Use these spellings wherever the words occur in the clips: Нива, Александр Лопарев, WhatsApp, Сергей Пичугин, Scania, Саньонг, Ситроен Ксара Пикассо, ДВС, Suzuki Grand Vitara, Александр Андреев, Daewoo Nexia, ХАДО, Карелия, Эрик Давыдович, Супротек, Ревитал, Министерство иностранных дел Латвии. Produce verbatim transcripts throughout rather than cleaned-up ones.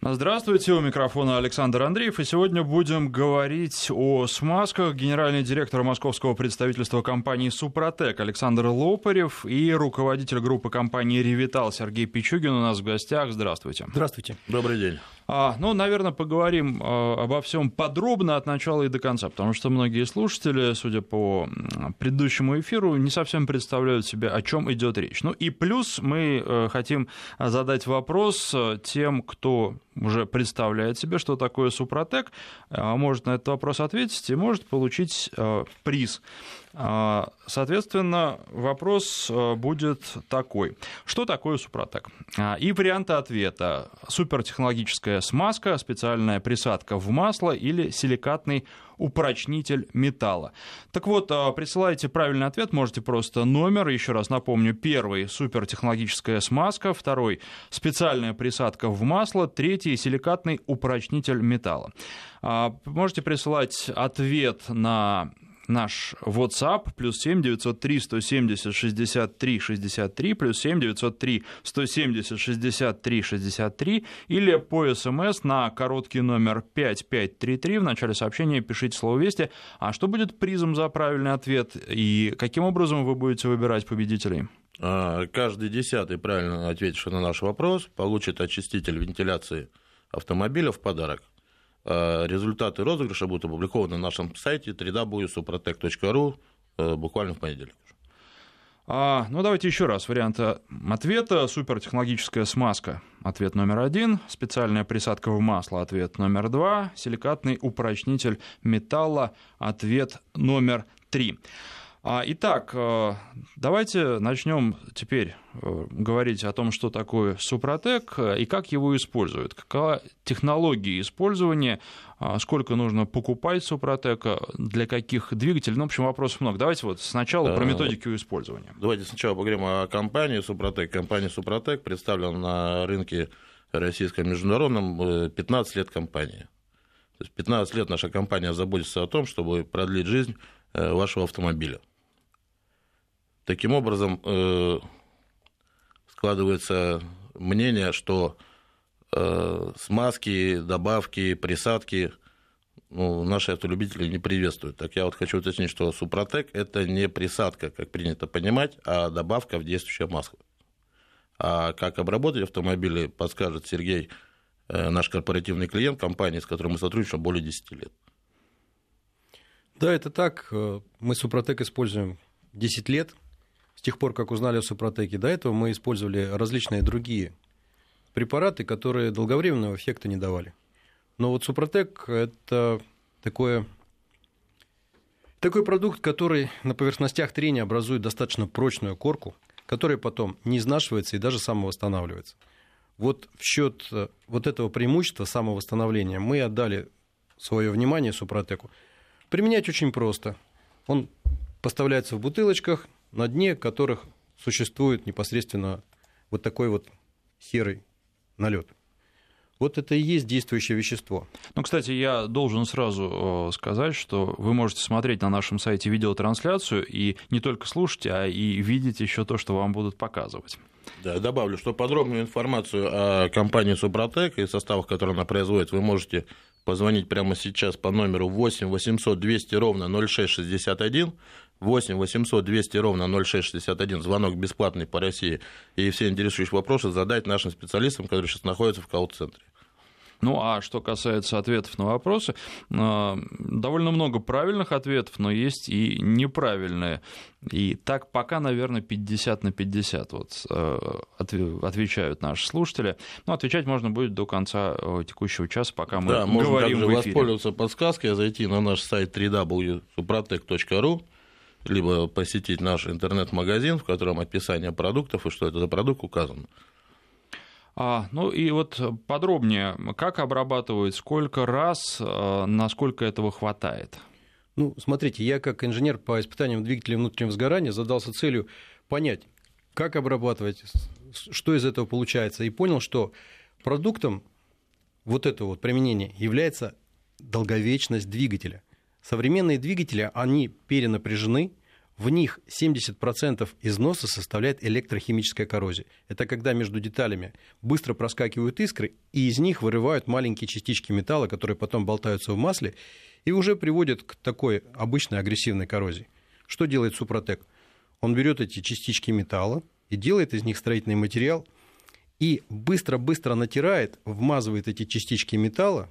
Здравствуйте, у микрофона Александр Андреев, и сегодня будем говорить о смазках. Генеральный директор московского представительства компании «Супротек» Александр Лопарев и руководитель группы компании «Ревитал» Сергей Пичугин у нас в гостях. Здравствуйте. Здравствуйте. Добрый день. А, ну, наверное, поговорим а, обо всем подробно от начала и до конца, потому что многие слушатели, судя по предыдущему эфиру, не совсем представляют себе, о чем идет речь. Ну и плюс мы а, хотим задать вопрос тем, кто уже представляет себе, что такое Супротек, а, может на этот вопрос ответить и может получить а, приз. А, соответственно, вопрос а, будет такой. Что такое Супротек? А, и варианты ответа. Супертехнологическая смазка, специальная присадка в масло или силикатный упрочнитель металла. Так вот, присылайте правильный ответ, можете просто номер, еще раз напомню, первый — супертехнологическая смазка, второй — специальная присадка в масло, третий — силикатный упрочнитель металла. Можете присылать ответ на наш WhatsApp, плюс семь девятьсот три сто семьдесят шестьдесят три шестьдесят три, плюс семь девятьсот три сто семьдесят шестьдесят три шестьдесят три, или по СМС на короткий номер пять пять три три. В начале сообщения пишите слово «Вести». А что будет призом за правильный ответ и каким образом вы будете выбирать победителей? Каждый десятый, правильно ответивший на наш вопрос, получит очиститель вентиляции автомобиля в подарок. Результаты розыгрыша будут опубликованы на нашем сайте дабл ю дабл ю дабл ю точка супротек точка ру буквально в понедельник. А, ну, давайте еще раз варианты ответа. Супертехнологическая смазка — ответ номер один, специальная присадка в масло — ответ номер два, силикатный упрочнитель металла — ответ номер три. Итак, давайте начнем теперь говорить о том, что такое Супротек и как его используют, какова технология использования, сколько нужно покупать Супротека, для каких двигателей. Ну, в общем, вопросов много. Давайте вот сначала про методику использования. Давайте сначала поговорим о компании Супротек. Компания Супротек представлена на рынке российском и международном пятнадцать лет компании. То есть пятнадцать лет наша компания заботится о том, чтобы продлить жизнь вашего автомобиля. Таким образом, складывается мнение, что смазки, добавки, присадки, ну, наши автолюбители не приветствуют. Так я вот хочу уточнить, что Супротек — это не присадка, как принято понимать, а добавка в действующее масло. А как обработать автомобили, подскажет Сергей, наш корпоративный клиент компании, с которой мы сотрудничаем более десяти лет. Да, это так. Мы Супротек используем десять лет. С тех пор, как узнали о Супротеке, до этого мы использовали различные другие препараты, которые долговременного эффекта не давали. Но вот Супротек – это такое, такой продукт, который на поверхностях трения образует достаточно прочную корку, которая потом не изнашивается и даже самовосстанавливается. Вот в счет вот этого преимущества самовосстановления мы отдали свое внимание Супротеку. Применять очень просто. Он поставляется в бутылочках, на дне которых существует непосредственно вот такой вот серый налет. Вот это и есть действующее вещество. Ну, кстати, я должен сразу сказать, что вы можете смотреть на нашем сайте видеотрансляцию и не только слушать, а и видеть еще то, что вам будут показывать. Да, добавлю, что подробную информацию о компании Супротек и составах, которые она производит, вы можете позвонить прямо сейчас по номеру восемь восемьсот двести ровно ноль шесть шестьдесят один, восемь восемьсот двести ровно ноль шесть шестьдесят один, звонок бесплатный по России, и все интересующие вопросы задать нашим специалистам, которые сейчас находятся в колл-центре. Ну, а что касается ответов на вопросы, довольно много правильных ответов, но есть и неправильные. И так пока, наверное, пятьдесят на пятьдесят вот, отвечают наши слушатели. Но отвечать можно будет до конца текущего часа, пока мы да, говорим в эфире. Можно также воспользоваться подсказкой, зайти на наш сайт дабл ю дабл ю дабл ю точка супротек точка ру, либо посетить наш интернет-магазин, в котором описание продуктов и что это за продукт указано. А, ну и вот подробнее, как обрабатывают, сколько раз, насколько этого хватает? Ну, смотрите, я как инженер по испытаниям двигателей внутреннего сгорания задался целью понять, как обрабатывать, что из этого получается, и понял, что продуктом вот этого вот применения является долговечность двигателя. Современные двигатели, они перенапряжены, В них семьдесят процентов износа составляет электрохимическая коррозия. Это когда между деталями быстро проскакивают искры, и из них вырывают маленькие частички металла, которые потом болтаются в масле, и уже приводят к такой обычной агрессивной коррозии. Что делает Супротек? Он берет эти частички металла и делает из них строительный материал, и быстро-быстро натирает, вмазывает эти частички металла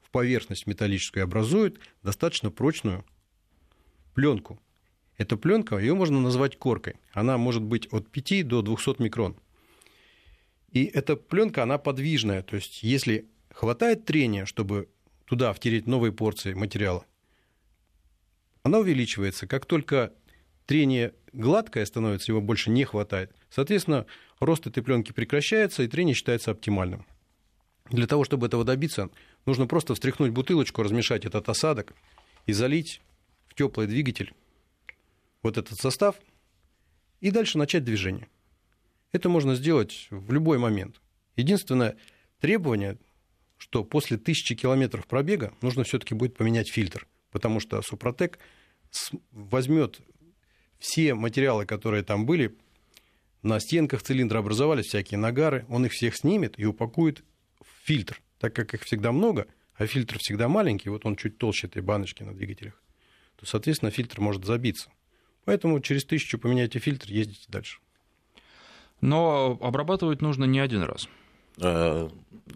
в поверхность металлическую и образует достаточно прочную пленку. Эта пленка, ее можно назвать коркой. Она может быть от пяти до двухсот микрон. И эта пленка, она подвижная. То есть, если хватает трения, чтобы туда втереть новые порции материала, она увеличивается. Как только трение гладкое становится, его больше не хватает. Соответственно, рост этой пленки прекращается, и трение считается оптимальным. Для того, чтобы этого добиться, нужно просто встряхнуть бутылочку, размешать этот осадок и залить в теплый двигатель вот этот состав, и дальше начать движение. Это можно сделать в любой момент. Единственное требование, что после тысячи километров пробега нужно все-таки будет поменять фильтр, потому что Супротек возьмет все материалы, которые там были, на стенках цилиндра образовались всякие нагары, он их всех снимет и упакует в фильтр, так как их всегда много, а фильтр всегда маленький, вот он чуть толще этой баночки на двигателях, то, соответственно, фильтр может забиться. Поэтому через тысячу поменяйте фильтр, ездите дальше. Но обрабатывать нужно не один раз.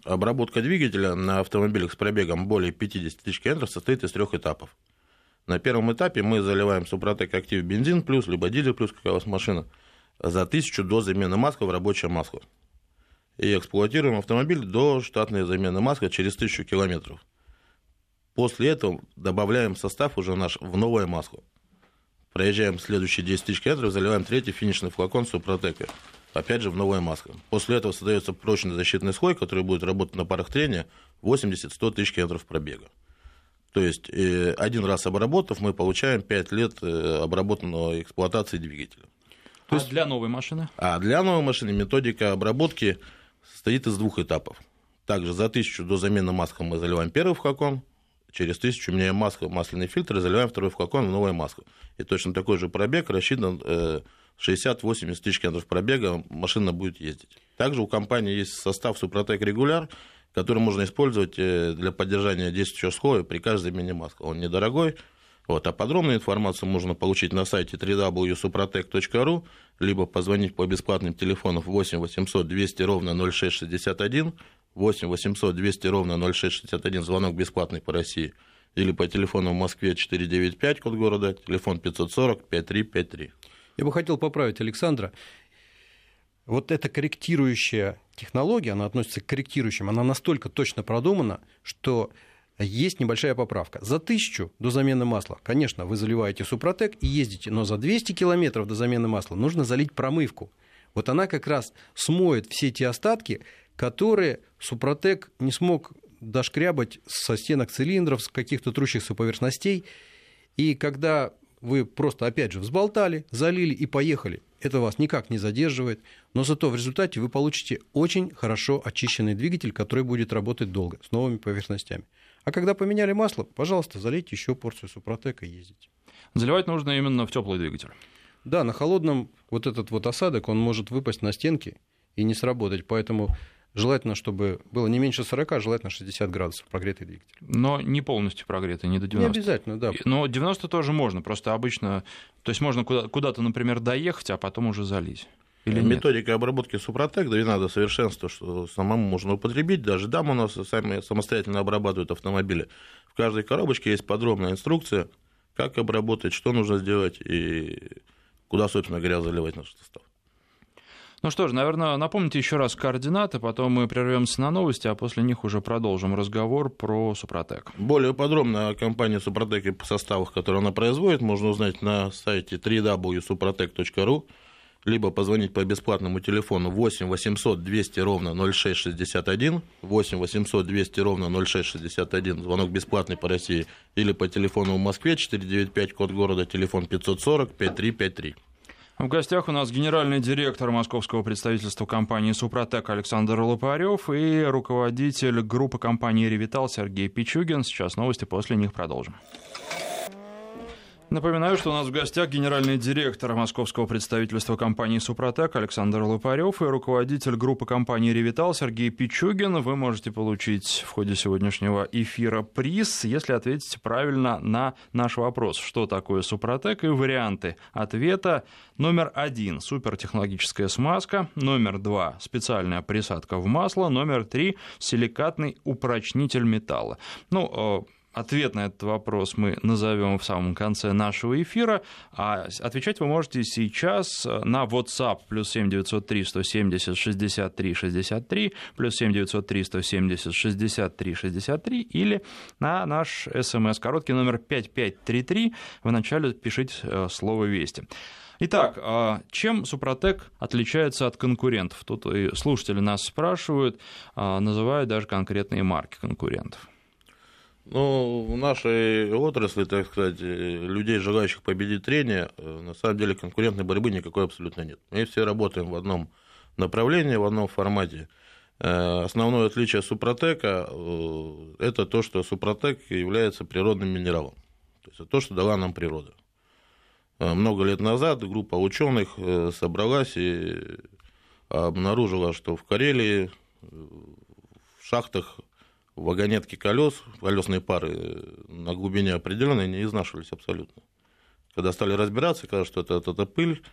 Обработка двигателя на автомобилях с пробегом более пятидесяти тысяч километров состоит из трех этапов. На первом этапе мы заливаем Супротек Актив бензин плюс, либо дизель плюс, какая у вас машина, за тысячу до замены масла в рабочее масло. И эксплуатируем автомобиль до штатной замены масла через тысячу километров. После этого добавляем состав уже наш в новое масло. Проезжаем следующие десять тысяч километров, заливаем третий финишный флакон Супротека. Опять же в новое масло. После этого создается прочный защитный слой, который будет работать на парах трения восемьдесят-сто тысяч километров пробега. То есть один раз обработав, мы получаем пять лет обработанного эксплуатации двигателя. То есть а для новой машины? А для новой машины методика обработки состоит из двух этапов. Также за тысячу до замены масла мы заливаем первый флакон. Через тысячу меняем масло, масляный фильтр и заливаем второй флакон в новое масло. И точно такой же пробег рассчитан шестьдесят-восемьдесят тысяч километров пробега машина будет ездить. Также у компании есть состав Супротек Регуляр, который можно использовать для поддержания действующего слоя при каждой замене масла. Он недорогой. Вот. А подробную информацию можно получить на сайте дабл ю дабл ю дабл ю точка супротек точка ру, либо позвонить по бесплатным телефонам восемь восемьсот двести ровно ноль шесть шестьдесят один, восемь восемьсот двести ровно ноль шесть шестьдесят один, звонок бесплатный по России, или по телефону в Москве четыреста девяносто пять, код города, телефон пятьсот сорок пятьдесят три пятьдесят три. Я бы хотел поправить Александра. Вот эта корректирующая технология, она относится к корректирующим, она настолько точно продумана, что есть небольшая поправка. За тысячу до замены масла, конечно, вы заливаете Супротек и ездите, но за двести километров до замены масла нужно залить промывку. Вот она как раз смоет все те остатки, которые Супротек не смог дошкрябать со стенок цилиндров, с каких-то трущихся поверхностей. И когда вы просто, опять же, взболтали, залили и поехали, это вас никак не задерживает. Но зато в результате вы получите очень хорошо очищенный двигатель, который будет работать долго, с новыми поверхностями. А когда поменяли масло, пожалуйста, залейте еще порцию Супротека и ездите. Заливать нужно именно в теплый двигатель. Да, на холодном вот этот вот осадок, он может выпасть на стенки и не сработать. Поэтому желательно, чтобы было не меньше сорока, желательно шестьдесят градусов прогретый двигатель. Но не полностью прогретый, не до девяноста. Не обязательно, да. Но девяносто тоже можно, просто обычно... То есть можно куда-то, например, доехать, а потом уже залить. Или методика нет? Обработки Супротек доведена до совершенства, что самому можно употребить. Даже дамы у нас сами самостоятельно обрабатывают автомобили. В каждой коробочке есть подробная инструкция, как обработать, что нужно сделать и куда, собственно говоря, заливать наш состав. Ну что ж, наверное, напомните еще раз координаты, потом мы прервемся на новости, а после них уже продолжим разговор про Супротек. Более подробно о компании Супротек и по составах, которые она производит, можно узнать на сайте дабл ю дабл ю дабл ю точка супротек точка ру, либо позвонить по бесплатному телефону восемь восемьсот двести ровно ноль шесть шестьдесят один, восемь восемьсот двести ровно ноль шесть шестьдесят один, звонок бесплатный по России, или по телефону в Москве четыреста девяносто пять, код города, телефон пятьсот сорок пятьдесят три пятьдесят три. В гостях у нас генеральный директор московского представительства компании «Супротек» Александр Лопарев и руководитель группы компании «Ревитал» Сергей Пичугин. Сейчас новости, после них продолжим. Напоминаю, что у нас в гостях генеральный директор московского представительства компании «Супротек» Александр Лопарев и руководитель группы компании «Ревитал» Сергей Пичугин. Вы можете получить в ходе сегодняшнего эфира приз, если ответите правильно на наш вопрос, что такое «Супротек» и варианты ответа. Номер один – супертехнологическая смазка, номер два – специальная присадка в масло, номер три – силикатный упрочнитель металла. Ну, ответ на этот вопрос мы назовем в самом конце нашего эфира, а отвечать вы можете сейчас на WhatsApp плюс семь девятьсот три сто семьдесят шестьдесят три шестьдесят три, плюс семь девятьсот три сто семьдесят шестьдесят три шестьдесят три, или на наш СМС, короткий номер пять пять три три, в начале пишите слово «Вести». Итак, чем «Супротек» отличается от конкурентов? Тут и слушатели нас спрашивают, называя даже конкретные марки конкурентов. Ну, в нашей отрасли, так сказать, людей, желающих победить трение, на самом деле конкурентной борьбы никакой абсолютно нет. Мы все работаем в одном направлении, в одном формате. Основное отличие «Супротека» – это то, что «Супротек» является природным минералом. То есть это то, что дала нам природа. Много лет назад группа ученых собралась и обнаружила, что в Карелии в шахтах вагонетки колес, колесные пары на глубине определенной не изнашивались абсолютно. Когда стали разбираться, казалось, что это, это, это пыль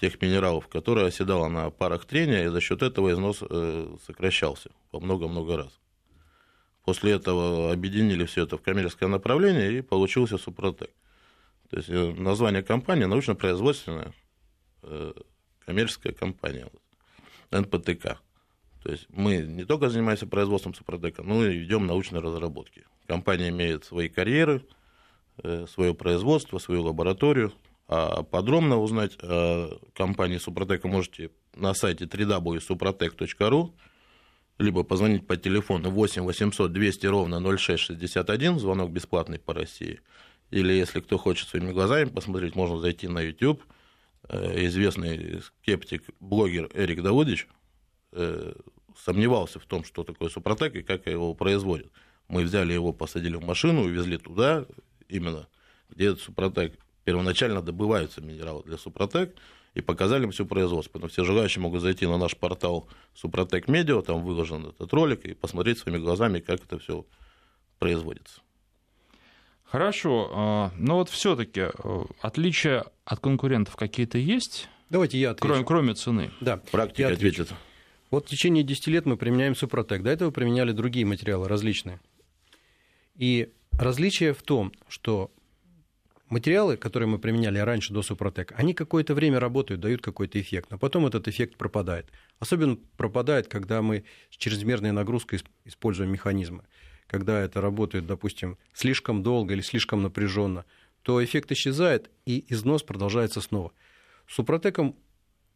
тех минералов, которая оседала на парах трения, и за счет этого износ э, сокращался во много-много раз. После этого объединили все это в коммерческое направление, и получился «Супротек». То есть название компании научно-производственная э, коммерческая компания, эн пэ тэ ка. То есть мы не только занимаемся производством «Супротека», но и ведем научные разработки. Компания имеет свои карьеры, свое производство, свою лабораторию. А подробно узнать о компании «Супротека» можете на сайте дабл ю дабл ю дабл ю точка супротек точка ру, либо позвонить по телефону восемь восемьсот двести ровно ноль шесть шестьдесят один, звонок бесплатный по России. Или, если кто хочет своими глазами посмотреть, можно зайти на YouTube. Известный скептик-блогер Эрик Давыдович сомневался в том, что такое «Супротек» и как его производят. Мы взяли его, посадили в машину, увезли туда, именно где этот «Супротек». Первоначально добываются минералы для «Супротек», и показали им всю производство. Поэтому все желающие могут зайти на наш портал «Супротек Медиа», там выложен этот ролик, и посмотреть своими глазами, как это все производится. Хорошо, но вот все-таки отличия от конкурентов какие-то есть? Давайте я отвечу. Кроме, кроме цены. Да. Практика отвечу. ответит. Вот в течение десяти лет мы применяем «Супротек». До этого применяли другие материалы, различные. И различие в том, что материалы, которые мы применяли раньше до «Супротек», они какое-то время работают, дают какой-то эффект, но потом этот эффект пропадает. Особенно пропадает, когда мы с чрезмерной нагрузкой используем механизмы. Когда это работает, допустим, слишком долго или слишком напряженно, то эффект исчезает, и износ продолжается снова. С «Супротеком»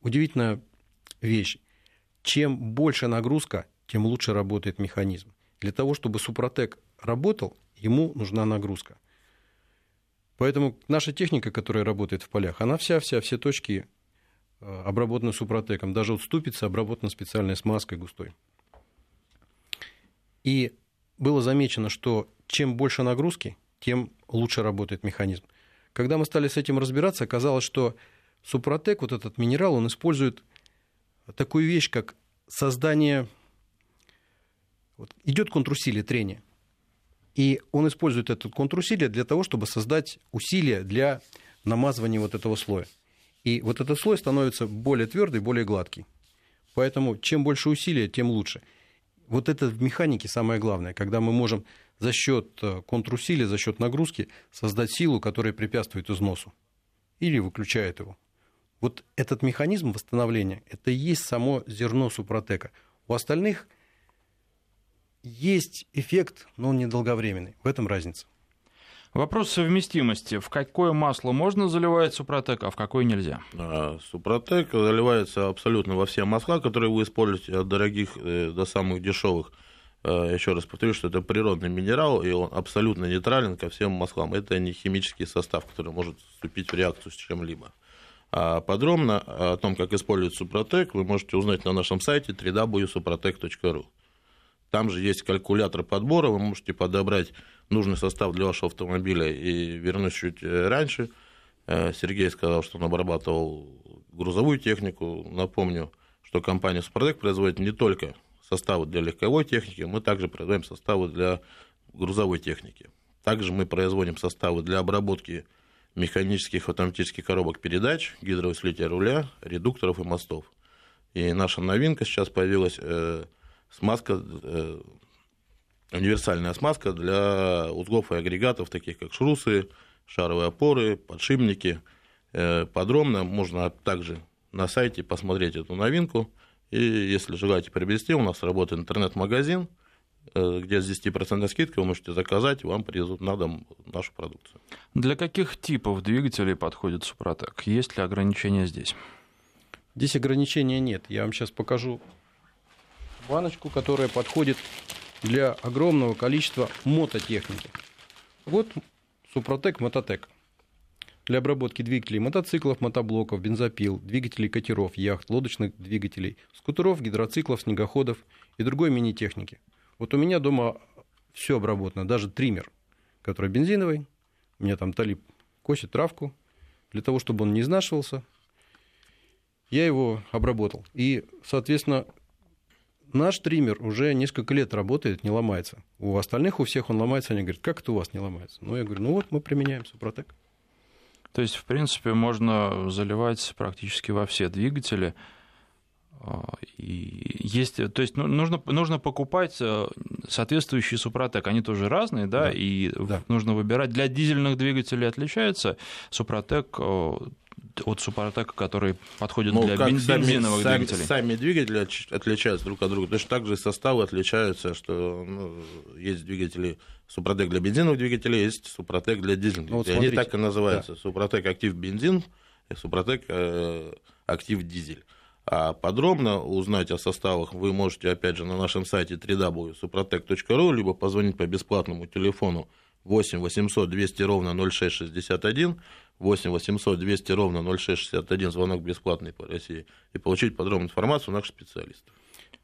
удивительная вещь. Чем больше нагрузка, тем лучше работает механизм. Для того, чтобы «Супротек» работал, ему нужна нагрузка. Поэтому наша техника, которая работает в полях, она вся-вся, все точки обработаны «Супротеком». Даже вот ступица обработана специальной смазкой густой. И было замечено, что чем больше нагрузки, тем лучше работает механизм. Когда мы стали с этим разбираться, оказалось, что «Супротек», вот этот минерал, он использует такую вещь, как создание... Вот, идет контрусилие трения. И он использует это контрусилие для того, чтобы создать усилие для намазывания вот этого слоя. И вот этот слой становится более твердый, более гладкий. Поэтому чем больше усилия, тем лучше. Вот это в механике самое главное, когда мы можем за счет контрусилия, за счет нагрузки создать силу, которая препятствует износу или выключает его. Вот этот механизм восстановления – это и есть само зерно «Супротека». У остальных есть эффект, но он недолговременный. В этом разница. Вопрос совместимости. В какое масло можно заливать «Супротек», а в какое нельзя? «Супротек» заливается абсолютно во все масла, которые вы используете, от дорогих до самых дешевых. Еще раз повторю, что это природный минерал, и он абсолютно нейтрален ко всем маслам. Это не химический состав, который может вступить в реакцию с чем-либо. А подробно о том, как использовать «Супротек», вы можете узнать на нашем сайте дабл ю дабл ю дабл ю точка супротек точка ру. Там же есть калькулятор подбора, вы можете подобрать нужный состав для вашего автомобиля. И вернусь чуть раньше, Сергей сказал, что он обрабатывал грузовую технику. Напомню, что компания «Супротек» производит не только составы для легковой техники, мы также производим составы для грузовой техники. Также мы производим составы для обработки механических автоматических коробок передач, гидроусилителя руля, редукторов и мостов. И наша новинка сейчас появилась э, смазка, э, универсальная смазка для узлов и агрегатов, таких как шрусы, шаровые опоры, подшипники. Э, подробно можно также на сайте посмотреть эту новинку. И если желаете приобрести, у нас работает интернет-магазин, где с десять процентов скидкой вы можете заказать, вам привезут на дом нашу продукцию. Для каких типов двигателей подходит «Супротек»? Есть ли ограничения здесь? Здесь ограничения нет. Я вам сейчас покажу баночку, которая подходит для огромного количества мототехники. Вот «Супротек» «Мототек». Для обработки двигателей мотоциклов, мотоблоков, бензопил, двигателей катеров, яхт, лодочных двигателей, скутеров, гидроциклов, снегоходов и другой мини-техники. Вот у меня дома все обработано, даже триммер, который бензиновый. У меня там Талиб косит травку. Для того, чтобы он не изнашивался, я его обработал. И, соответственно, наш триммер уже несколько лет работает, не ломается. У остальных, у всех он ломается. Они говорят, как это у вас не ломается? Ну, я говорю, ну вот мы применяем «Супротек». То есть, в принципе, можно заливать практически во все двигатели. И есть, то есть ну, нужно, нужно покупать соответствующий «Супротек». Они тоже разные, да, да. и да. нужно выбирать. Для дизельных двигателей отличается «Супротек» от «Супротека», который подходит ну, для бензиновых сами, двигателей. Сами, сами двигатели отличаются друг от друга. Точно так же и составы отличаются, что ну, есть двигатели «Супротек» для бензиновых двигателей, есть «Супротек» для дизельных ну, двигателей. Вот они так и называются. Да. «Супротек Актив Бензин» и «Супротек Актив Дизель». А подробно узнать о составах вы можете, опять же, на нашем сайте дабл ю дабл ю дабл ю точка супротек точка ру, либо позвонить по бесплатному телефону восемь восемьсот двести ровно ноль шесть шестьдесят один, восемь восемьсот двести ровно ноль шесть шестьдесят один, звонок бесплатный по России, и получить подробную информацию у наших специалистов.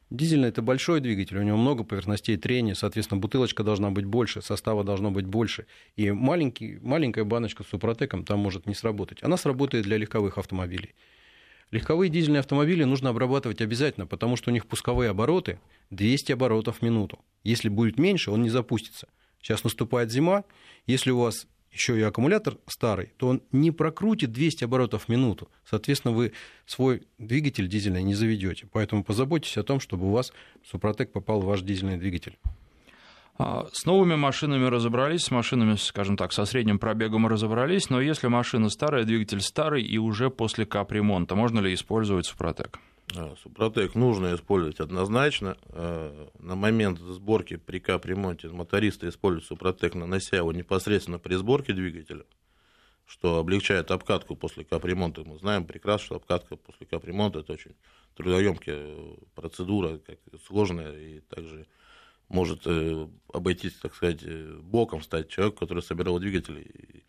Дизельный – это большой двигатель, у него много поверхностей трения, соответственно, бутылочка должна быть больше, состава должно быть больше. И маленький, маленькая баночка с «Супротеком» там может не сработать. Она сработает для легковых автомобилей. Легковые дизельные автомобили нужно обрабатывать обязательно, потому что у них пусковые обороты двести оборотов в минуту. Если будет меньше, он не запустится. Сейчас наступает зима, если у вас еще и аккумулятор старый, то он не прокрутит двести оборотов в минуту. Соответственно, вы свой двигатель дизельный не заведете. Поэтому позаботьтесь о том, чтобы у вас «Супротек» попал в ваш дизельный двигатель. С новыми машинами разобрались, с машинами, скажем так, со средним пробегом разобрались, но если машина старая, двигатель старый и уже после капремонта, можно ли использовать «Супротек»? «Супротек» нужно использовать однозначно. На момент сборки при капремонте мотористы используют «Супротек», нанося его непосредственно при сборке двигателя, что облегчает обкатку после капремонта. Мы знаем прекрасно, что обкатка после капремонта – это очень трудоемкая процедура, сложная и также... может обойтись, так сказать, боком стать человек, который собирал двигатель, и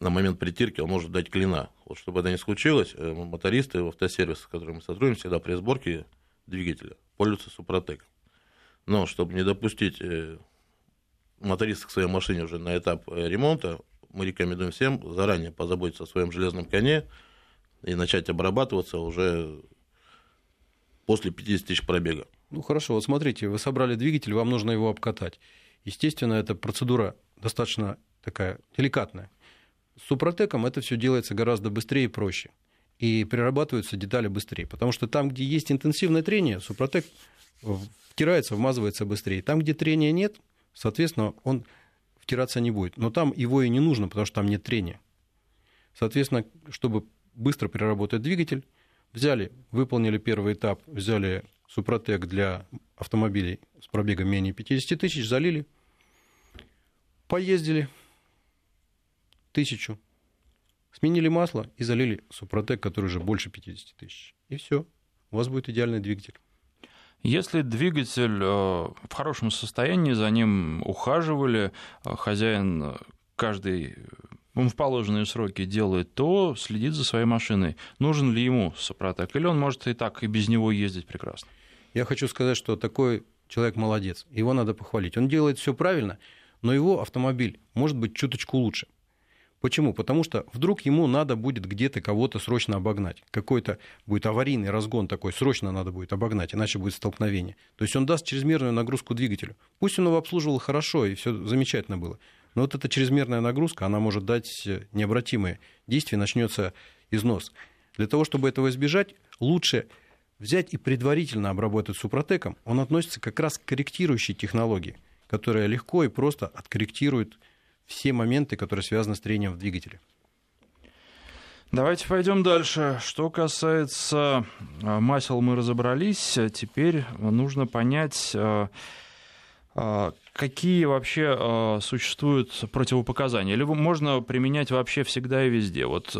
на момент притирки он может дать клина. Вот чтобы это не случилось, мотористы в автосервисах, с которыми мы сотрудничаем, всегда при сборке двигателя пользуются «Супротеком». Но чтобы не допустить моториста к своей машине уже на этап ремонта, мы рекомендуем всем заранее позаботиться о своем железном коне и начать обрабатываться уже после пятидесяти тысяч пробега. Ну хорошо, вот смотрите, вы собрали двигатель, вам нужно его обкатать. Естественно, эта процедура достаточно такая деликатная. С «Супротеком» это все делается гораздо быстрее и проще. И перерабатываются детали быстрее. Потому что там, где есть интенсивное трение, «Супротек» втирается, вмазывается быстрее. Там, где трения нет, соответственно, он втираться не будет. Но там его и не нужно, потому что там нет трения. Соответственно, чтобы быстро переработать двигатель, взяли, выполнили первый этап, взяли... «Супротек» для автомобилей с пробегом менее пятидесяти тысяч, залили, поездили тысячу, сменили масло и залили «Супротек», который уже больше пятидесяти тысяч. И все, у вас будет идеальный двигатель. Если двигатель в хорошем состоянии, за ним ухаживали, хозяин каждый... он в положенные сроки делает то, следит за своей машиной. Нужен ли ему «Супротек» или он может и так, и без него ездить прекрасно? Я хочу сказать, что такой человек молодец, его надо похвалить. Он делает все правильно, но его автомобиль может быть чуточку лучше. Почему? Потому что вдруг ему надо будет где-то кого-то срочно обогнать. Какой-то будет аварийный разгон такой, срочно надо будет обогнать, иначе будет столкновение. То есть он даст чрезмерную нагрузку двигателю. Пусть он его обслуживал хорошо, и все замечательно было. Но вот эта чрезмерная нагрузка, она может дать необратимые действия, начнется износ. Для того, чтобы этого избежать, лучше взять и предварительно обработать супротеком. Он относится как раз к корректирующей технологии, которая легко и просто откорректирует все моменты, которые связаны с трением в двигателе. Давайте пойдем дальше. Что касается масел, мы разобрались. Теперь нужно понять, какие вообще существуют противопоказания. Либо можно применять вообще всегда и везде. Вот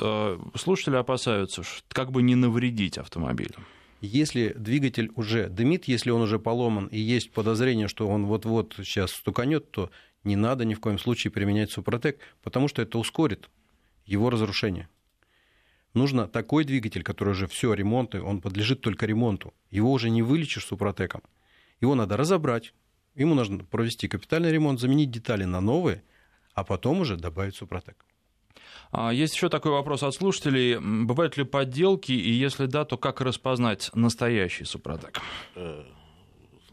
слушатели опасаются, как бы не навредить автомобилю. Если двигатель уже дымит, если он уже поломан и есть подозрение, что он вот-вот сейчас стуканет, то не надо ни в коем случае применять супротек, потому что это ускорит его разрушение. Нужно такой двигатель, который уже все ремонты, он подлежит только ремонту. Его уже не вылечишь супротеком. Его надо разобрать, ему нужно провести капитальный ремонт, заменить детали на новые, а потом уже добавить супротек. Есть еще такой вопрос от слушателей. Бывают ли подделки, и если да, то как распознать настоящий супротек?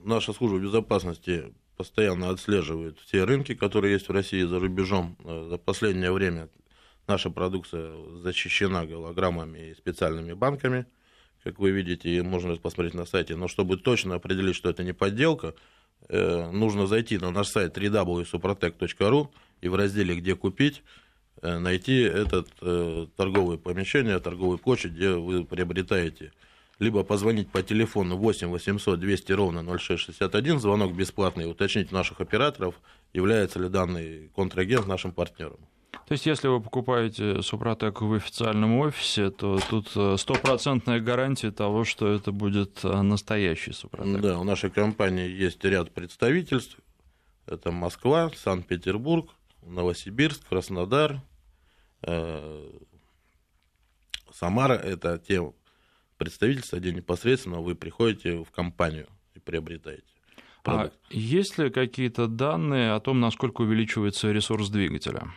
Наша служба безопасности постоянно отслеживает все рынки, которые есть в России и за рубежом. За последнее время наша продукция защищена голограммами и специальными банками, как вы видите, можно посмотреть на сайте. Но чтобы точно определить, что это не подделка, нужно зайти на наш сайт дабл ю дабл ю дабл ю точка супротек точка ру и в разделе «Где купить» найти это э, торговое помещение, торговую площадь, где вы приобретаете. Либо позвонить по телефону восемь восемьсот двести ровно ноль шесть шестьдесят один, звонок бесплатный, уточнить наших операторов, является ли данный контрагент нашим партнером. То есть, если вы покупаете супротек в официальном офисе, то тут стопроцентная гарантия того, что это будет настоящий супротек. Да, у нашей компании есть ряд представительств. Это Москва, Санкт-Петербург, Новосибирск, Краснодар, э, Самара – это те представительства, где непосредственно вы приходите в компанию и приобретаете продукт. А есть ли какие-то данные о том, насколько увеличивается ресурс двигателя?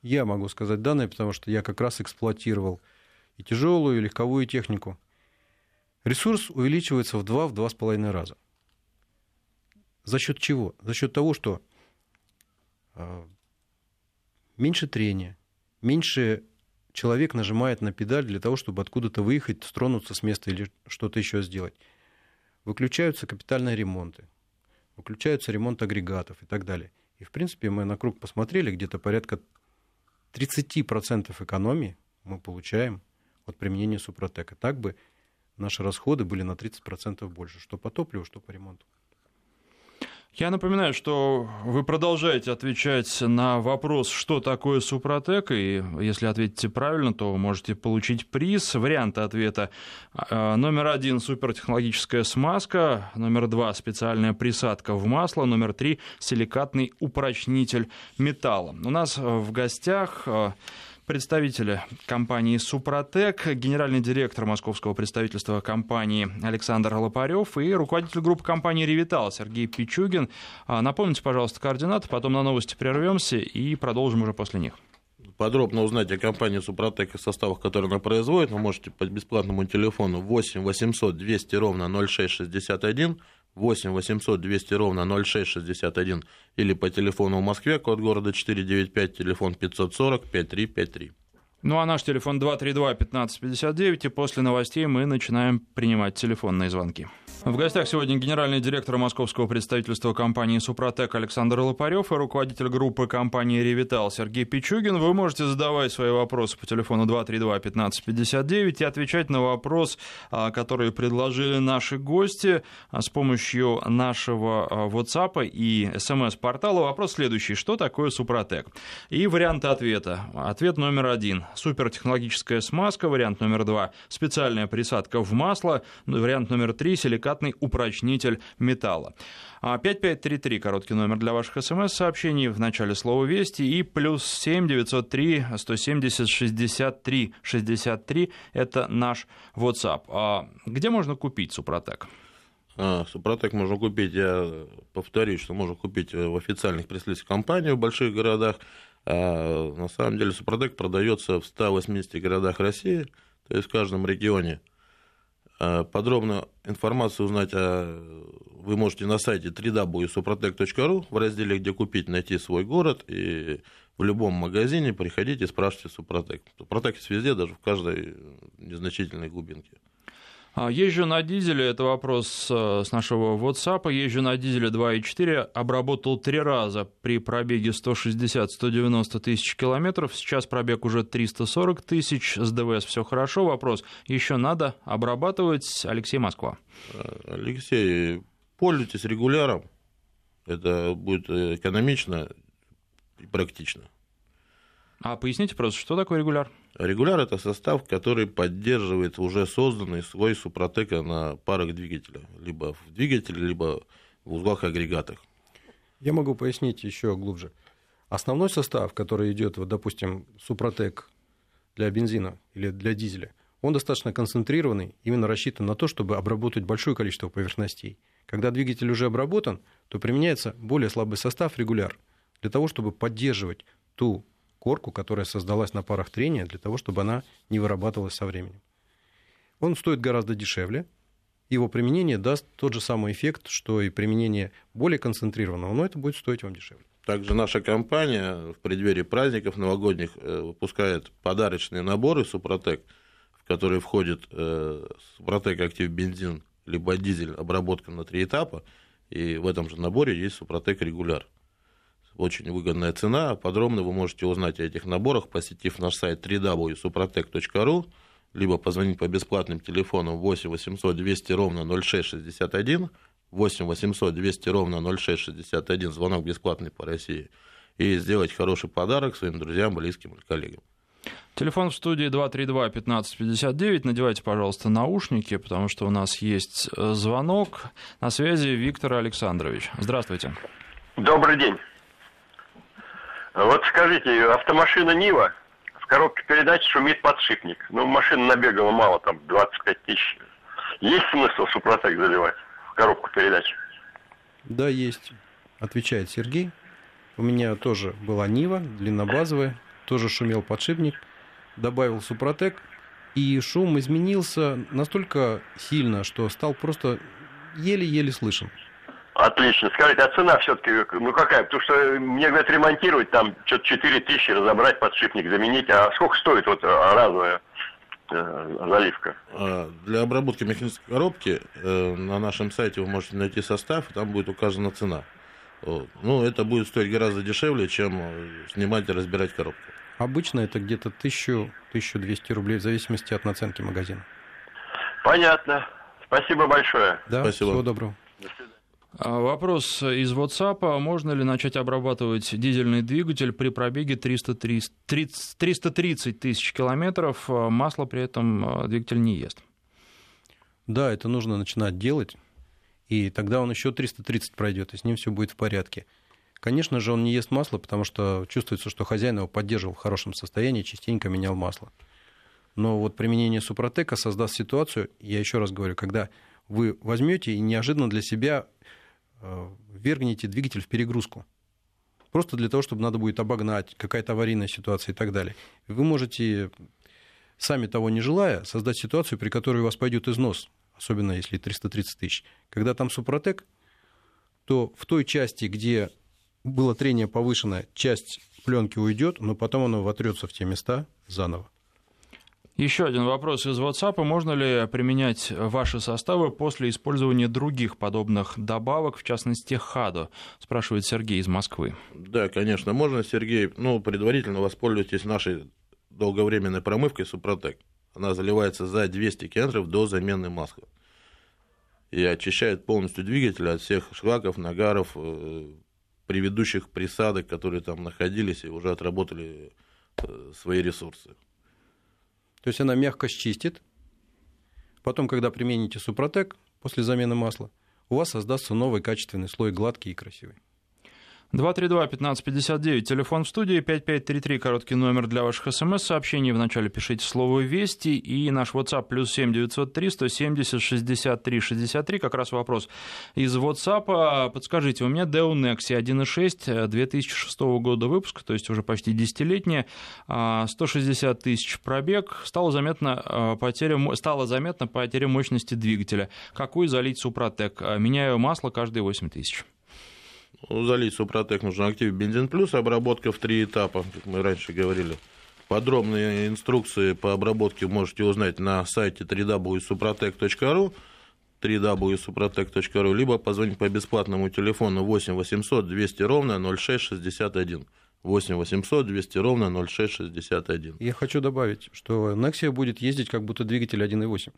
Я могу сказать данные, потому что я как раз эксплуатировал и тяжелую, и легковую технику. Ресурс увеличивается в два-два с половиной раза. За счет чего? За счет того, что меньше трения, меньше человек нажимает на педаль для того, чтобы откуда-то выехать, стронуться с места или что-то еще сделать. Выключаются капитальные ремонты, выключаются ремонт агрегатов и так далее. И, в принципе, мы на круг посмотрели, где-то порядка тридцать процентов экономии мы получаем от применения супротека. Так бы наши расходы были на тридцать процентов больше, что по топливу, что по ремонту. Я напоминаю, что вы продолжаете отвечать на вопрос, что такое супротек, и если ответите правильно, то вы можете получить приз. Варианты ответа: номер один – супертехнологическая смазка, номер два – специальная присадка в масло, номер три – силикатный упрочнитель металла. У нас в гостях представители компании «Супротек», генеральный директор московского представительства компании Александр Лопарев и руководитель группы компании «Ревитал» Сергей Пичугин. Напомните, пожалуйста, координаты, потом на новости прервемся и продолжим уже после них. Подробно узнать о компании «Супротек» и составах, которые она производит, вы можете по бесплатному телефону восемь восемьсот двести ровно ноль шесть шестьдесят один, восемь восемьсот двести ровно ноль шесть шестьдесят один или по телефону в Москве, код города четыреста девяносто пять, телефон пятьсот сорок пятьдесят три пятьдесят три. Ну а наш телефон два три два пятнадцать пятьдесят девять, и после новостей мы начинаем принимать телефонные звонки. В гостях сегодня генеральный директор московского представительства компании «Супротек» Александр Лопарев и руководитель группы компании «Ревитал» Сергей Пичугин. Вы можете задавать свои вопросы по телефону два три два пятнадцать пятьдесят девять и отвечать на вопрос, который предложили наши гости с помощью нашего WhatsApp и эс эм эс-портала. Вопрос следующий: что такое «Супротек»? И варианты ответа. Ответ номер один – супертехнологическая смазка, вариант номер два – специальная присадка в масло, вариант номер три – силикатный упрочнитель металла. пять пять три три, короткий номер для ваших смс-сообщений, в начале слова «Вести», и плюс семь девятьсот три сто семьдесят шестьдесят три шестьдесят три – это наш WhatsApp. Где можно купить «Супротек»? А, Супротек можно купить, я повторюсь, что можно купить в официальных пресс-листах компании в больших городах. А на самом деле Супротек продается в ста восьмидесяти городах России, то есть в каждом регионе. Подробно информацию узнать вы можете на сайте дабл ю дабл ю дабл ю точка супротек точка ру, в разделе «Где купить» найти свой город, и в любом магазине приходите, спрашивайте Супротек. Супротек есть везде, даже в каждой незначительной глубинке. Езжу на дизеле, это вопрос с нашего WhatsApp, езжу на дизеле два и четыре, обработал три раза при пробеге сто шестьдесят - сто девяносто тысяч километров, сейчас пробег уже триста сорок тысяч, с ДВС все хорошо, вопрос, еще надо обрабатывать? Алексей, Москва. Алексей, пользуйтесь регуляром, это будет экономично и практично. А поясните просто, что такое регуляр? Регуляр – это состав, который поддерживает уже созданный слой Супротека на парах двигателя, либо в двигателе, либо в узлах-агрегатах. Я могу пояснить еще глубже. Основной состав, который идет, вот, допустим, Супротек для бензина или для дизеля, он достаточно концентрированный, именно рассчитан на то, чтобы обработать большое количество поверхностей. Когда двигатель уже обработан, то применяется более слабый состав регуляр для того, чтобы поддерживать ту корку, которая создалась на парах трения, для того, чтобы она не вырабатывалась со временем. Он стоит гораздо дешевле. Его применение даст тот же самый эффект, что и применение более концентрированного, но это будет стоить вам дешевле. Также наша компания в преддверии праздников новогодних выпускает подарочные наборы Супротек, в которые входит Супротек Актив Бензин, либо дизель, обработка на три этапа, и в этом же наборе есть Супротек Регуляр. Очень выгодная цена. Подробно вы можете узнать о этих наборах, посетив наш сайт дабл ю дабл ю дабл ю точка супротек точка ру, либо позвонить по бесплатным телефонам восемь восемьсот двести ровно ноль шесть шестьдесят один, восемь восемьсот двести ровно ноль шесть шестьдесят один, звонок бесплатный по России, и сделать хороший подарок своим друзьям, близким или коллегам. Телефон в студии два три два пятнадцать пятьдесят девять. Надевайте, пожалуйста, наушники, потому что у нас есть звонок. На связи Виктор Александрович. Здравствуйте. Добрый день. Вот скажите, автомашина Нива, в коробке передач шумит подшипник. Ну, машина набегала мало, там, двадцать пять тысяч. Есть смысл Супротек заливать в коробку передач? Да, есть, отвечает Сергей. У меня тоже была Нива, длиннобазовая, тоже шумел подшипник. Добавил Супротек, и шум изменился настолько сильно, что стал просто еле-еле слышен. Отлично. Скажите, а цена все-таки, ну какая? Потому что мне говорят, ремонтировать там что-то четыре тысячи, разобрать подшипник, заменить. А сколько стоит вот разовая э, заливка? Для обработки механической коробки э, на нашем сайте вы можете найти состав, и там будет указана цена. Вот. Ну, это будет стоить гораздо дешевле, чем снимать и разбирать коробку. Обычно это где-то тысяча - тысяча двести рублей, в зависимости от наценки магазина. Понятно. Спасибо большое. Да, спасибо. Всего доброго. До свидания. Вопрос из WhatsApp. Можно ли начать обрабатывать дизельный двигатель при пробеге триста тридцать тысяч километров? Масло при этом двигатель не ест. Да, это нужно начинать делать. И тогда он еще триста тридцать пройдет, и с ним все будет в порядке. Конечно же, он не ест масло, потому что чувствуется, что хозяин его поддерживал в хорошем состоянии, частенько менял масло. Но вот применение Супротека создаст ситуацию, я еще раз говорю, когда вы возьмете и неожиданно для себя ввергните двигатель в перегрузку. Просто для того, чтобы надо будет обогнать, какая-то аварийная ситуация и так далее. Вы можете, сами того не желая, создать ситуацию, при которой у вас пойдет износ, особенно если триста тридцать тысяч. Когда там Супротек, то в той части, где было трение повышенное, часть пленки уйдет, но потом оно вотрется в те места заново. Еще один вопрос из WhatsApp. Можно ли применять ваши составы после использования других подобных добавок, в частности, ХАДО? Спрашивает Сергей из Москвы. Да, конечно, можно, Сергей. Ну, предварительно воспользуйтесь нашей долговременной промывкой Супротек. Она заливается за двести километров до замены масла и очищает полностью двигатель от всех шлаков, нагаров, предыдущих присадок, которые там находились и уже отработали свои ресурсы. То есть она мягко счистит. Потом, когда примените Супротек после замены масла, у вас создастся новый качественный слой, гладкий и красивый. два три два пятнадцать пятьдесят девять, телефон в студии, пять пять три три, короткий номер для ваших смс-сообщений. Вначале пишите слово «Вести» и наш WhatsApp плюс семь девятьсот три сто семьдесят шестьдесят три шестьдесят три. Как раз вопрос из WhatsApp. Подскажите, у меня Daewoo Nexia один и шесть две тысячи шестого года выпуска, то есть уже почти десятилетняя, сто шестьдесят тысяч пробег. Стало заметно потеря, стало заметно потеря мощности двигателя. Какую залить Супротек? Меняю масло каждые восемь тысяч. Залить Супротек нужно активить бензин плюс, обработка в три этапа, как мы раньше говорили. Подробные инструкции по обработке можете узнать на сайте дабл ю дабл ю дабл ю точка супротек точка ру, дабл ю дабл ю дабл ю точка супротек точка ру, либо позвонить по бесплатному телефону восемь восемьсот двести ровно ноль шесть шестьдесят один. восемь восемьсот двести ровно ноль шесть шестьдесят один. Я хочу добавить, что Nexia будет ездить как будто двигатель один и восемь.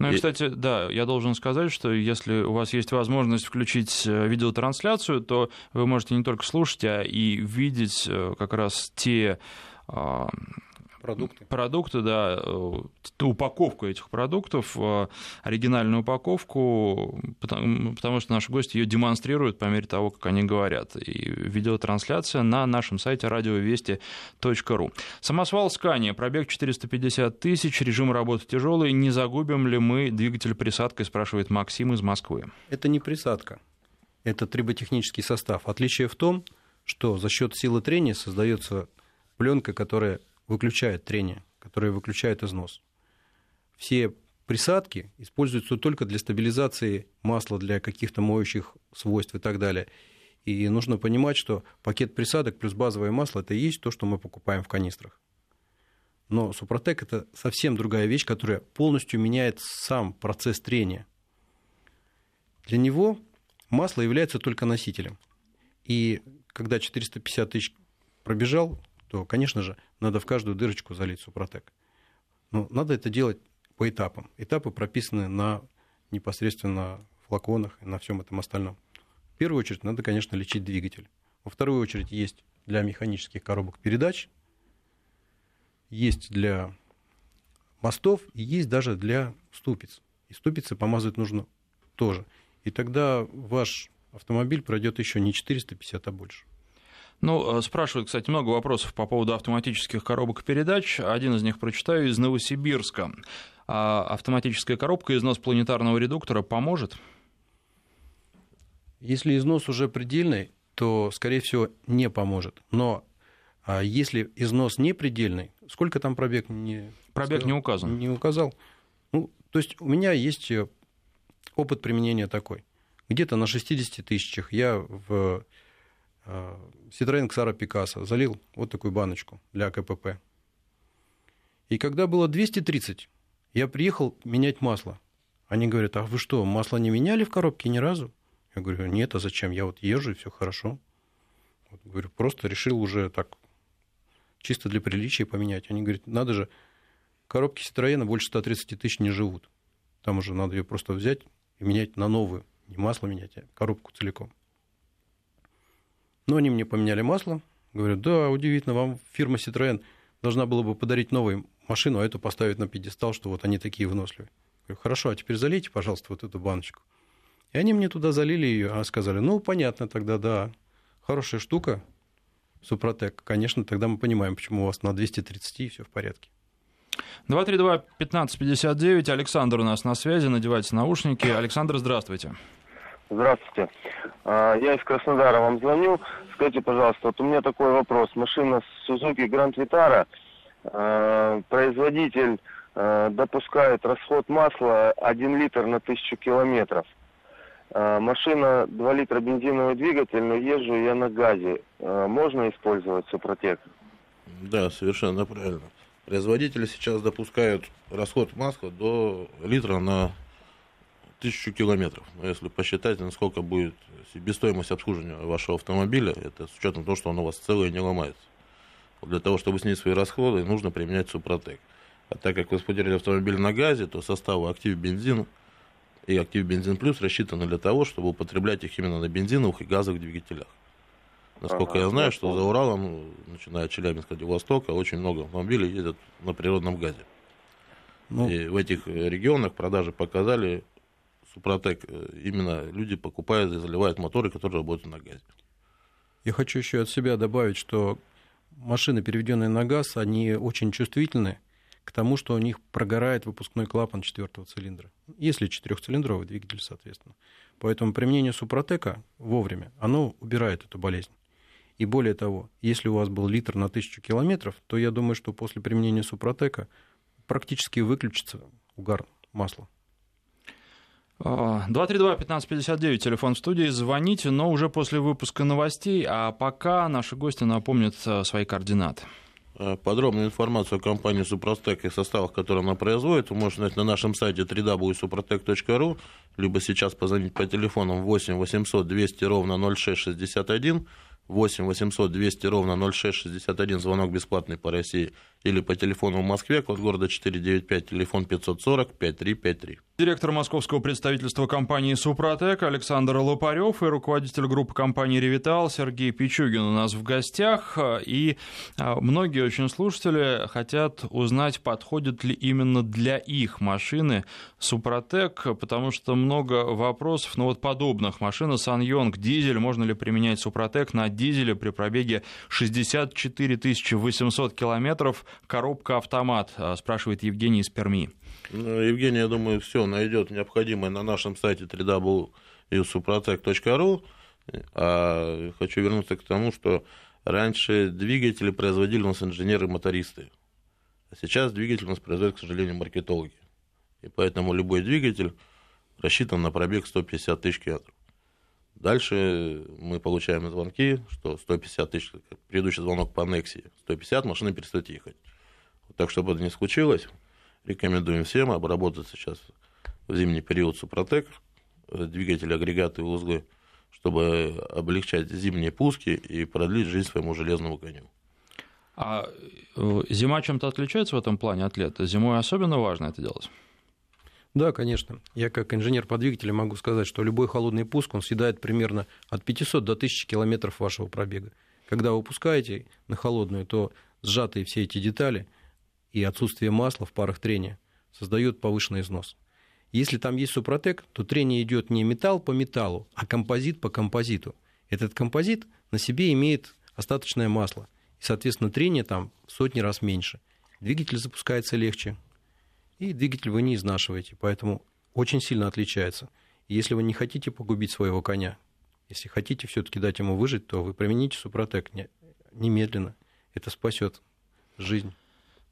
Ну и, кстати, да, я должен сказать, что если у вас есть возможность включить видеотрансляцию, то вы можете не только слушать, а и видеть как раз те продукты, продукты да, ту упаковку этих продуктов, оригинальную упаковку, потому, потому что наши гости ее демонстрируют по мере того, как они говорят. И видеотрансляция на нашем сайте радиовести точка ру. Самосвал Scania, пробег четыреста пятьдесят тысяч, режим работы тяжелый. Не загубим ли мы двигатель присадкой, спрашивает Максим из Москвы. Это не присадка, это триботехнический состав. Отличие в том, что за счет силы трения создается пленка, которая выключает трение, которое выключает износ. Все присадки используются только для стабилизации масла, для каких-то моющих свойств и так далее. И нужно понимать, что пакет присадок плюс базовое масло – это и есть то, что мы покупаем в канистрах. Но Супротек – это совсем другая вещь, которая полностью меняет сам процесс трения. Для него масло является только носителем. И когда четыреста пятьдесят тысяч пробежал, то, конечно же, надо в каждую дырочку залить Супротек. Но надо это делать по этапам. Этапы прописаны на непосредственно флаконах и на всем этом остальном. В первую очередь надо, конечно, лечить двигатель. Во вторую очередь есть для механических коробок передач, есть для мостов и есть даже для ступиц. И ступицы помазать нужно тоже. И тогда ваш автомобиль пройдет еще не четыреста пятьдесят, а больше. Ну, спрашивают, кстати, много вопросов по поводу автоматических коробок передач. Один из них прочитаю из Новосибирска. Автоматическая коробка, износ планетарного редуктора поможет? Если износ уже предельный, то, скорее всего, не поможет. Но если износ не предельный, сколько там пробег не... Пробег не указан. Не указал. Ну, то есть у меня есть опыт применения такой. Где-то на шестидесяти тысячах я в... Ситроен Ксара Пикассо залил вот такую баночку для КПП. И когда было двести тридцать, я приехал менять масло. Они говорят: а вы что, масло не меняли в коробке ни разу? Я говорю: нет, а зачем? Я вот езжу, и все хорошо. Вот, говорю, просто решил уже так, чисто для приличия поменять. Они говорят: надо же, коробки Ситроена больше ста тридцати тысяч не живут. Там уже надо ее просто взять и менять на новую. Не масло менять, а коробку целиком. Но они мне поменяли масло. Говорят: да, удивительно, вам фирма Citroën должна была бы подарить новую машину, а эту поставить на пьедестал, что вот они такие выносливые. Говорю: хорошо, а теперь залейте, пожалуйста, вот эту баночку. И они мне туда залили ее, а сказали: ну, понятно тогда, да, хорошая штука, Супротек. Конечно, тогда мы понимаем, почему у вас на двести тридцать и все в порядке. два три два пятнадцать пятьдесят девять, Александр у нас на связи, надевайте наушники. Александр, здравствуйте. Здравствуйте. Я из Краснодара вам звоню. Скажите, пожалуйста, вот у меня такой вопрос. Машина Suzuki Grand Vitara. Производитель допускает расход масла один литр на тысячу километров. Машина два литра бензиновый двигатель, но езжу я на газе. Можно использовать Супротек? Да, совершенно правильно. Производители сейчас допускают расход масла до литра на тысячу километров. Но если посчитать, насколько будет себестоимость обслуживания вашего автомобиля, это с учетом того, что он у вас целый и не ломается. Для того, чтобы снизить свои расходы, нужно применять Супротек. А так как вы спотерили автомобиль на газе, то составы актив бензин и актив бензин плюс рассчитаны для того, чтобы употреблять их именно на бензиновых и газовых двигателях. Насколько ага, я знаю, что за Уралом, начиная от Челябинска, Владивостока, очень много автомобилей ездят на природном газе. Ну... И в этих регионах продажи показали Супротек, именно люди покупают и заливают моторы, которые работают на газе. Я хочу еще от себя добавить, что машины, переведенные на газ, они очень чувствительны к тому, что у них прогорает выпускной клапан четвертого цилиндра, если четырехцилиндровый двигатель, соответственно. Поэтому применение Супротека вовремя, оно убирает эту болезнь. И более того, если у вас был литр на тысячу километров, то я думаю, что после применения Супротека практически выключится угар масла. два тридцать два пятнадцать пятьдесят девять, телефон в студии, звоните, но уже после выпуска новостей, а пока наши гости напомнят свои координаты. Подробную информацию о компании «Супротек» и составах, которые она производит, вы можете найти на нашем сайте дабл ю дабл ю дабл ю точка супротек точка ру, либо сейчас позвонить по телефонам восемь восемьсот двести ровно ноль шесть шестьдесят один, восемь восемьсот двести ровно ноль шесть шестьдесят один, звонок бесплатный по России, или по телефону в Москве, код города четыреста девяносто пять, телефон пятьсот сорок пятьдесят три пятьдесят три. Директор московского представительства компании «Супротек» Александр Лопарев и руководитель группы компании «Ревитал» Сергей Пичугин у нас в гостях. И многие очень слушатели хотят узнать, подходит ли именно для их машины «Супротек», потому что много вопросов, но вот подобных. Машина «Саньонг», дизель, можно ли применять «Супротек» на дизеле при пробеге шестьдесят четыре тысячи восемьсот километров, коробка автомат, спрашивает Евгений из Перми. Евгений, я думаю, все найдет необходимое на нашем сайте дабл ю дабл ю дабл ю точка супротек точка ру. А хочу вернуться к тому, что раньше двигатели производили у нас инженеры-мотористы, а сейчас двигатель у нас производят, к сожалению, маркетологи. И поэтому любой двигатель рассчитан на пробег сто пятьдесят тысяч километров. Дальше мы получаем звонки, что сто пятьдесят тысяч, предыдущий звонок по Nexia, сто пятьдесят, машина перестает ехать. Так, чтобы это не случилось, рекомендуем всем обработать сейчас в зимний период Супротек, двигатели, агрегаты и узлы, чтобы облегчать зимние пуски и продлить жизнь своему железному коню. А зима чем-то отличается в этом плане от лета? Зимой особенно важно это делать? Да, конечно. Я как инженер по двигателю могу сказать, что любой холодный пуск, он съедает примерно от пятисот до тысячи километров вашего пробега. Когда вы пускаете на холодную, то сжатые все эти детали и отсутствие масла в парах трения создают повышенный износ. Если там есть Супротек, то трение идет не металл по металлу, а композит по композиту. Этот композит на себе имеет остаточное масло, и, соответственно, трение там в сотни раз меньше. Двигатель запускается легче. И двигатель вы не изнашиваете, поэтому очень сильно отличается. Если вы не хотите погубить своего коня, если хотите все-таки дать ему выжить, то вы примените Супротек немедленно. Это спасет жизнь.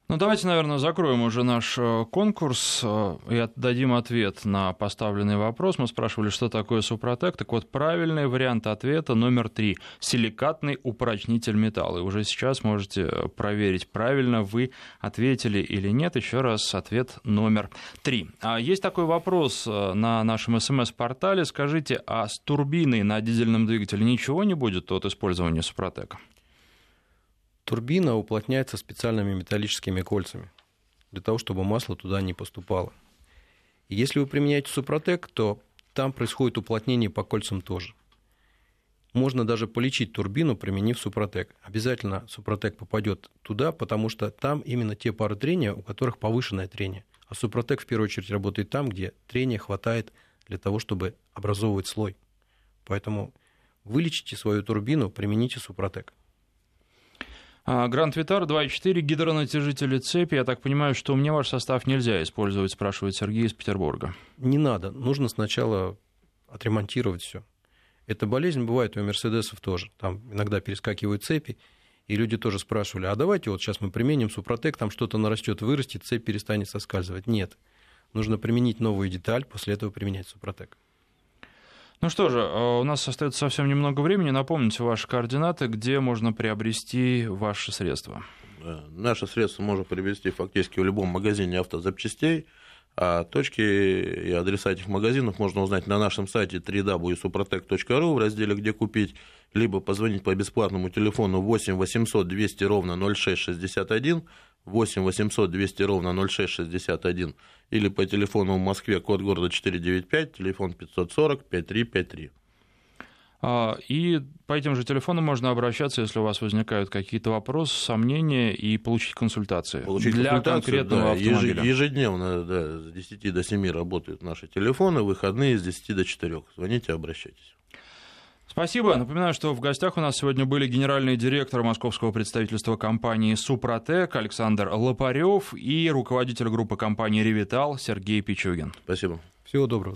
Ну, давайте, наверное, закроем уже наш конкурс и отдадим ответ на поставленный вопрос. Мы спрашивали, что такое Супротек. Так вот, правильный вариант ответа номер три – силикатный упрочнитель металла. И уже сейчас можете проверить, правильно вы ответили или нет. Еще раз ответ номер три. А есть такой вопрос на нашем СМС-портале. Скажите, а с турбиной на дизельном двигателе ничего не будет от использования Супротека? Турбина уплотняется специальными металлическими кольцами для того, чтобы масло туда не поступало. И если вы применяете Супротек, то там происходит уплотнение по кольцам тоже. Можно даже полечить турбину, применив Супротек. Обязательно Супротек попадет туда, потому что там именно те пары трения, у которых повышенное трение. А Супротек в первую очередь работает там, где трения хватает для того, чтобы образовывать слой. Поэтому вылечите свою турбину, примените Супротек. Grand Vitara два и четыре, гидронатяжители цепи. Я так понимаю, что мне ваш состав нельзя использовать, спрашивает Сергей из Петербурга. Не надо. Нужно сначала отремонтировать все. Эта болезнь бывает у мерседесов тоже. Там иногда перескакивают цепи, и люди тоже спрашивали, а давайте вот сейчас мы применим Супротек, там что-то нарастет, вырастет, цепь перестанет соскальзывать. Нет. Нужно применить новую деталь, после этого применять Супротек. Ну что же, у нас остается совсем немного времени. Напомните ваши координаты, где можно приобрести ваши средства. Наши средства можно приобрести фактически в любом магазине автозапчастей. А точки и адреса этих магазинов можно узнать на нашем сайте дабл ю дабл ю дабл ю точка супротек точка ру в разделе «Где купить», либо позвонить по бесплатному телефону восемь восемьсот двести ровно ноль шесть шестьдесят один, восемь восемьсот двести ровно ноль шесть шестьдесят один, или по телефону в Москве, код города четыреста девяносто пять, телефон пятьсот сорок пятьдесят три пятьдесят три. И по этим же телефонам можно обращаться, если у вас возникают какие-то вопросы, сомнения, и получить консультации. Получить для консультацию, конкретного да, автомобиля. Ежедневно да, с десяти до семи работают наши телефоны, выходные с десяти до четырёх. Звоните, обращайтесь. Спасибо. Напоминаю, что в гостях у нас сегодня были генеральный директор московского представительства компании «Супротек» Александр Лопарев и руководитель группы компании «Ревитал» Сергей Пичугин. Спасибо. Всего доброго.